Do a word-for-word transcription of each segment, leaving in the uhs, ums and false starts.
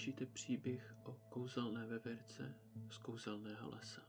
uslyšíte příběh o kouzelné veverce z kouzelného lesa.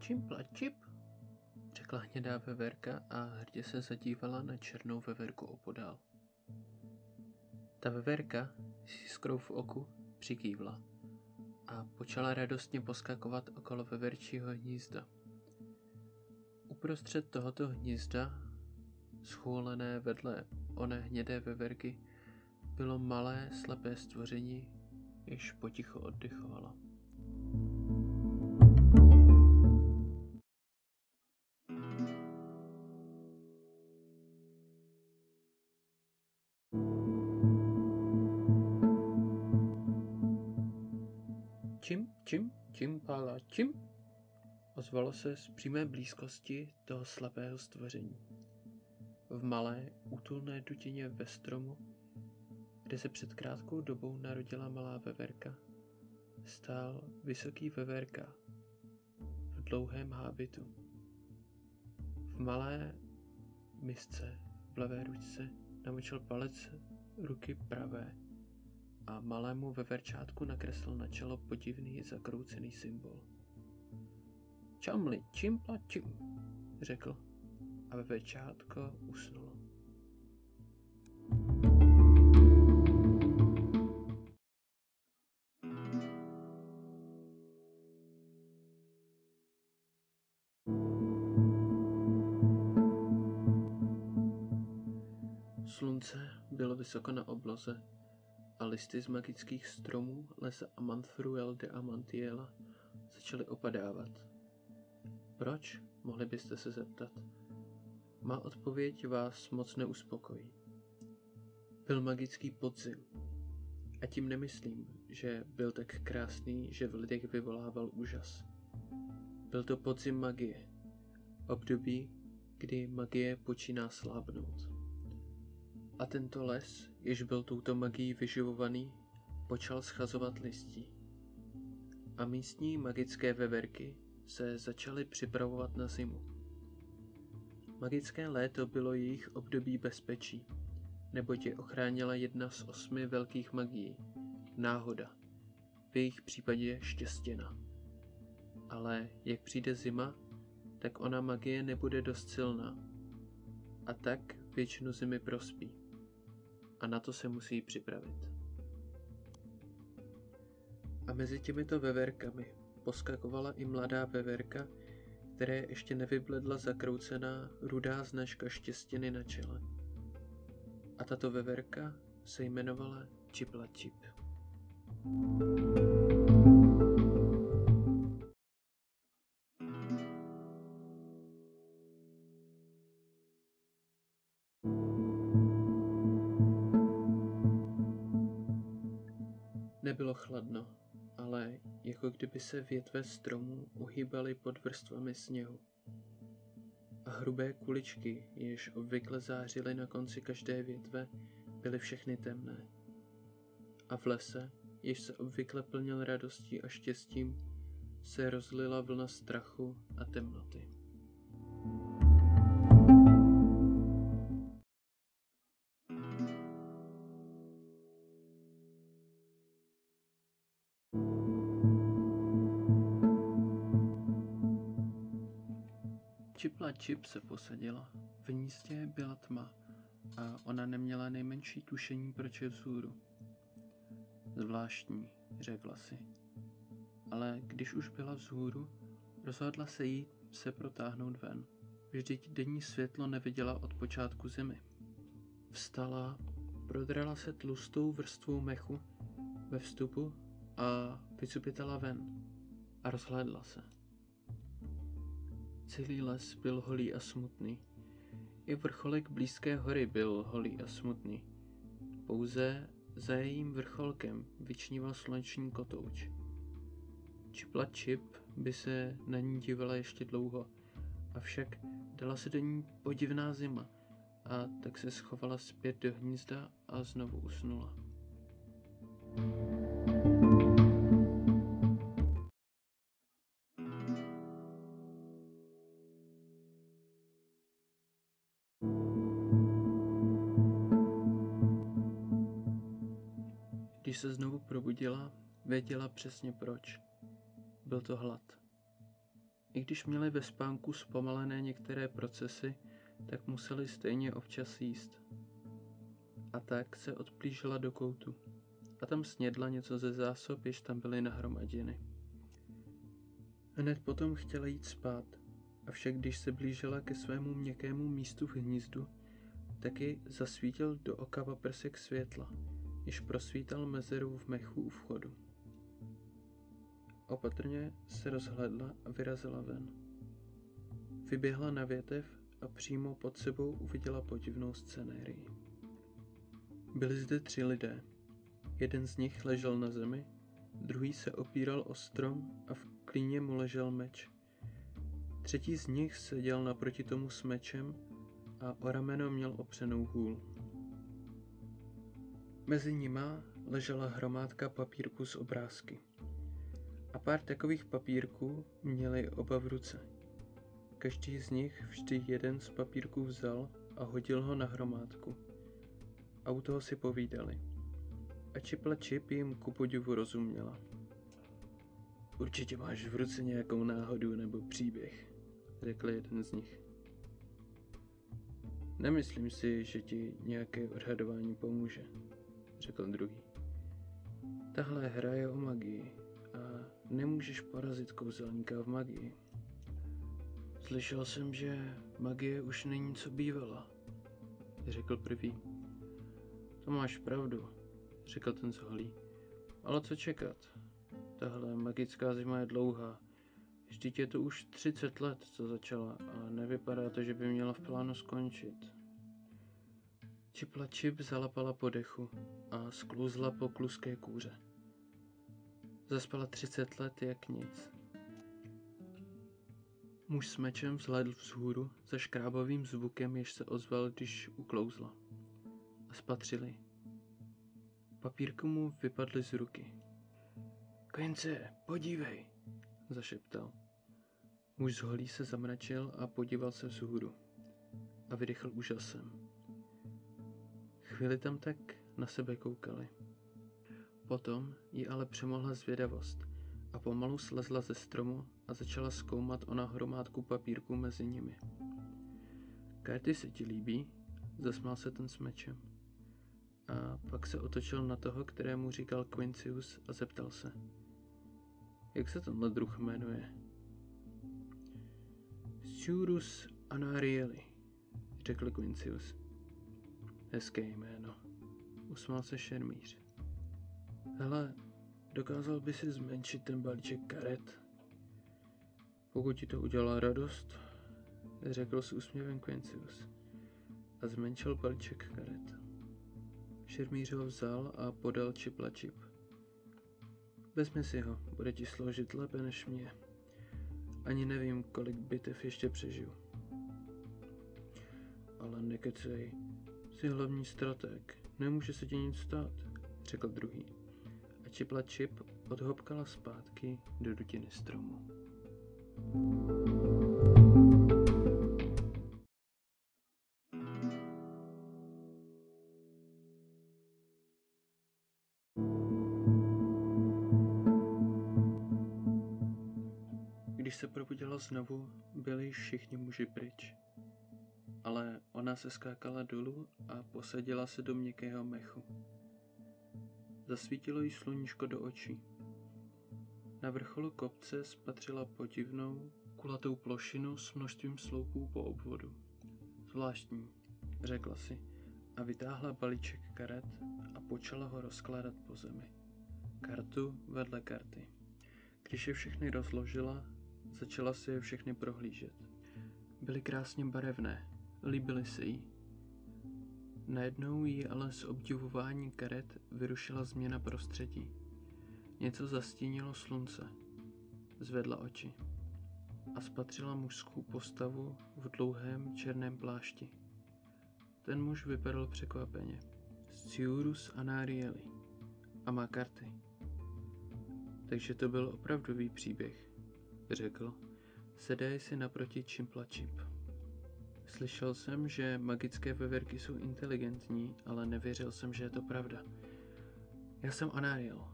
Čimpla čip, řekla hnědá veverka a hrdě se zadívala na černou veverku opodál. Ta veverka si s krou v oku přikývla a počala radostně poskakovat okolo veverčího hnízda. Uprostřed tohoto hnízda, schůlené vedle oné hnědé veverky, bylo malé slepé stvoření, jež potichu oddychovalo. Čim, čim, čimpala čim, ozvalo se z přímé blízkosti toho slepého stvoření. V malé, útulné dutině ve stromu, kde se před krátkou dobou narodila malá veverka, stál vysoký veverka v dlouhém hábitu. V malé misce v levé ruce namočil palec ruky pravé a malému veverčátku nakreslil na čelo podivný zakroucený symbol. Čamli čimpla čip, řekl a veverčátko usnulo. Slunce bylo vysoko na obloze a listy z magických stromů lesa Amanthruel de Amantiela začaly opadávat. Proč, mohli byste se zeptat? Má odpověď vás moc neuspokojí. Byl magický podzim. A tím nemyslím, že byl tak krásný, že v lidech vyvolával úžas. Byl to podzim magie. Období, kdy magie počíná slábnout. A tento les, jež byl touto magií vyživovaný, počal schazovat listí. A místní magické veverky se začaly připravovat na zimu. Magické léto bylo jejich období bezpečí, neboť je ochránila jedna z osmi velkých magií, náhoda, v jejich případě štěstěna. Ale jak přijde zima, tak ona magie nebude dost silná. A tak většinu zimy prospí. A na to se musí připravit. A mezi těmito veverkami poskakovala i mladá veverka, které ještě nevybledla zakroucená rudá značka štěstěny na čele. A tato veverka se jmenovala Čipla Čip. Nebylo chladno, ale jako kdyby se větve stromů uhýbaly pod vrstvami sněhu. A hrubé kuličky, jež obvykle zářily na konci každé větve, byly všechny temné. A v lese, jež se obvykle plnil radostí a štěstím, se rozlila vlna strachu a temnoty. Čipla čip se posadila, v místě byla tma a ona neměla nejmenší tušení, proč je vzhůru. Zvláštní, řekla si. Ale když už byla vzhůru, rozhodla se jí se protáhnout ven. Vždyť denní světlo neviděla od počátku zimy. Vstala, prodrala se tlustou vrstvou mechu ve vstupu a vycupitala ven a rozhlédla se. Celý les byl holý a smutný. I vrcholek blízké hory byl holý a smutný. Pouze za jejím vrcholkem vyčníval sluneční kotouč. Čimpla Čip by se na ní dívala ještě dlouho, avšak dala se do ní podivná zima a tak se schovala zpět do hnízda a znovu usnula. Když se znovu probudila, věděla přesně proč. Byl to hlad. I když měli ve spánku zpomalené některé procesy, tak museli stejně občas jíst. A tak se odplížila do koutu a tam snědla něco ze zásob, jež tam byly nahromaděny. Hned potom chtěla jít spát, avšak když se blížila ke svému měkkému místu v hnízdu, tak ji zasvítil do oka paprsek světla, jež prosvítal mezeru v mechu u vchodu. Opatrně se rozhlédla a vyrazila ven. Vyběhla na větev a přímo pod sebou uviděla podivnou scenérii. Byli zde tři lidé. Jeden z nich ležel na zemi, druhý se opíral o strom a v klíně mu ležel meč. Třetí z nich seděl naproti tomu s mečem a o rameno měl opřenou hůl. Mezi nima ležela hromádka papírků s obrázky. A pár takových papírků měli oba v ruce. Každý z nich vždy jeden z papírků vzal a hodil ho na hromádku. A u toho si povídali. A Čimpla Čip jim ku podivu rozuměla. Určitě máš v ruce nějakou náhodu nebo příběh, řekl jeden z nich. Nemyslím si, že ti nějaké odhadování pomůže, řekl druhý. Tahle hra je o magii a nemůžeš porazit kouzelníka v magii. Slyšel jsem, že magie už není co bývala, řekl prvý. To máš pravdu, řekl ten zholý. Ale co čekat? Tahle magická zima je dlouhá. Vždyť je to už třicet let, co začala a nevypadá to, že by měla v plánu skončit. Čimpla Čip zalapala po dechu a sklouzla po kluské kůře. Zaspala třicet let jak nic. Muž s mečem vzhlédl vzhůru za škrábavým zvukem, jež se ozval, když uklouzla. A spatřili. Papírky mu vypadly z ruky. Quince, podívej, zašeptal. Muž z holí se zamračil a podíval se vzhůru. A vydechl úžasem. Chvíli tam tak na sebe koukali. Potom ji ale přemohla zvědavost a pomalu slezla ze stromu a začala zkoumat ona hromádku papírků mezi nimi. Karty se ti líbí? Zasmál se ten s mečem. A pak se otočil na toho, kterému říkal Quincius a zeptal se. Jak se tenhle druh jmenuje? Sciurus Anarielli, řekl Quincius. Hezké jméno, usmál se šermíř. Hele, dokázal by si zmenšit ten balíček karet? Pokud ti to udělá radost, řekl s úsměvem Quincius a zmenšil balíček karet. Šermíř ho vzal a podal Čimpla Čip. Vezmi si ho, bude ti sloužit lépe než mě. Ani nevím, kolik bitev ještě přežiju. Ale nekecej, jsi hlavní stratég, nemůže se ti nic stát, řekl druhý. A Čimpla Čip odhopkala zpátky do dutiny stromu. Když se probudila znovu, byli všichni muži pryč. Ale ona se skákala dolů a posadila se do měkkého mechu. Zasvítilo jí sluníčko do očí. Na vrcholu kopce spatřila podivnou, kulatou plošinu s množstvím sloupů po obvodu. Zvláštní, řekla si a vytáhla balíček karet a počala ho rozkládat po zemi. Kartu vedle karty. Když je všechny rozložila, začala si je všechny prohlížet. Byly krásně barevné, líbily se jí. Najednou jí ale s obdivováním karet vyrušila změna prostředí. Něco zastínilo slunce. Zvedla oči a spatřila mužskou postavu v dlouhém černém plášti. Ten muž vypadal překvapeně. Sciurus Anarielli. A má karty. Takže to byl opravdový příběh, řekl. Sedej si naproti Čimpla Čip. Slyšel jsem, že magické veverky jsou inteligentní, ale nevěřil jsem, že je to pravda. Já jsem Anariel.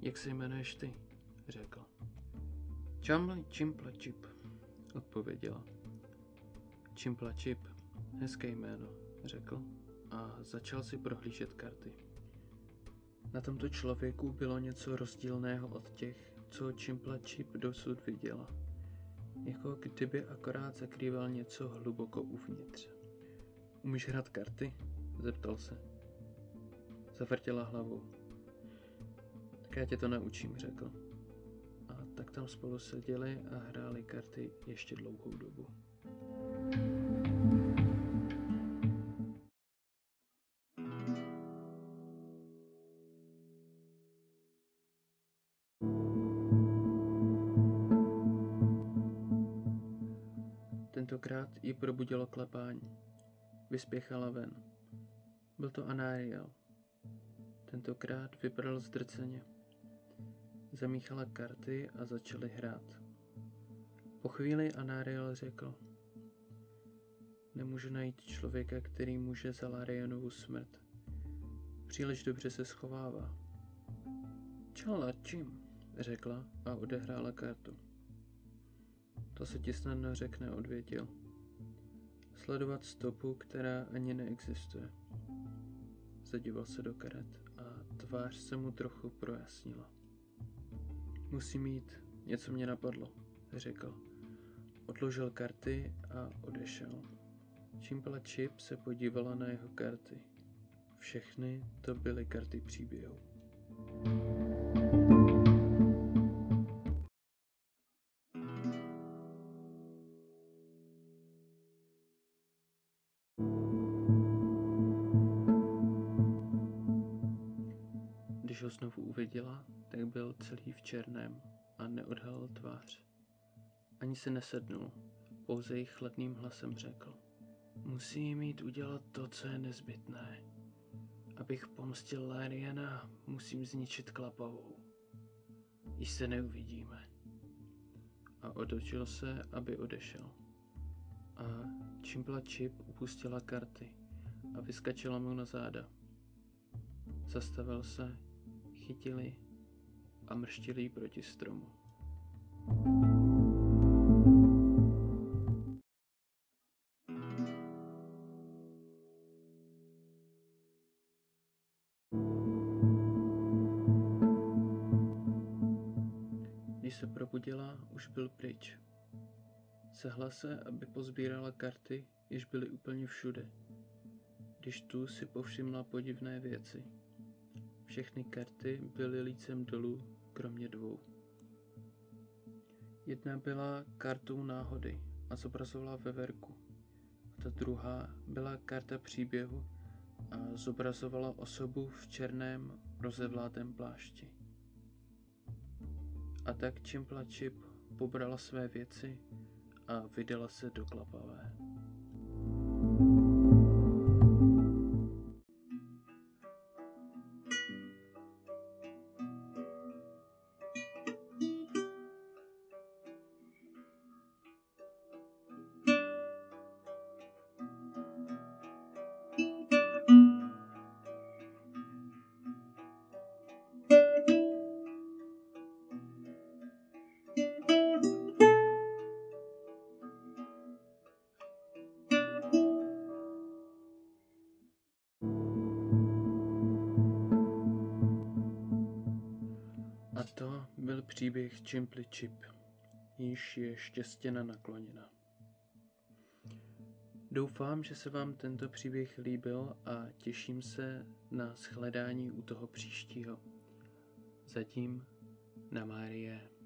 Jak se jmenuješ ty? Řekl. Čamli Čimpla Čip, odpověděla. Čimpla Čip, hezké jméno, řekl a začal si prohlížet karty. Na tomto člověku bylo něco rozdílného od těch, co Čimpla Čip dosud viděla. Jako kdyby akorát zakrýval něco hluboko uvnitř. Umíš hrát karty? Zeptal se. Zavrtěla hlavou. Tak já tě to naučím, řekl. A tak tam spolu seděli a hráli karty ještě dlouhou dobu. Tentokrát ji probudilo klepání. Vyspěchala ven. Byl to Anariel. Tentokrát vypadal zdrceně. Zamíchala karty a začali hrát. Po chvíli Anariel řekl: nemůžu najít člověka, který může za Larianovu smrt. Příliš dobře se schovává. Čala čím, řekla a odehrála kartu. To se ti snadno řekne, odvětil. Sledovat stopu, která ani neexistuje. Zadíval se do karet a tvář se mu trochu projasnila. Musím jít, něco mě napadlo, řekl. Odložil karty a odešel. Čimpla Čip se podívala na jeho karty. Všechny to byly karty příběhu. Když ho znovu uviděla, tak byl celý v černém a neodhalil tvář. Ani se nesednul, pouze jí chladným hlasem řekl. Musím jít udělat to, co je nezbytné. Abych pomstil Lariana, musím zničit Klapovou. Již se neuvidíme. A otočil se, aby odešel. A Čimpla Čip upustila karty a vyskačila mu na záda. Zastavil se, chytili a mrštili proti stromu. Když se probudila, už byl pryč. Sehla se, aby pozbírala karty, jež byly úplně všude. Když tu si povšimla podivné věci. Všechny karty byly lícem dolů, kromě dvou. Jedna byla kartou náhody a zobrazovala veverku. A ta druhá byla karta příběhu a zobrazovala osobu v černém rozevlátém plášti. A tak Čimpla Čip pobrala své věci a vydala se do Klapavé. A to byl příběh Čimply Čip, již je štěstěna nakloněna. Doufám, že se vám tento příběh líbil a těším se na shledání u toho příštího. Zatím na Marie.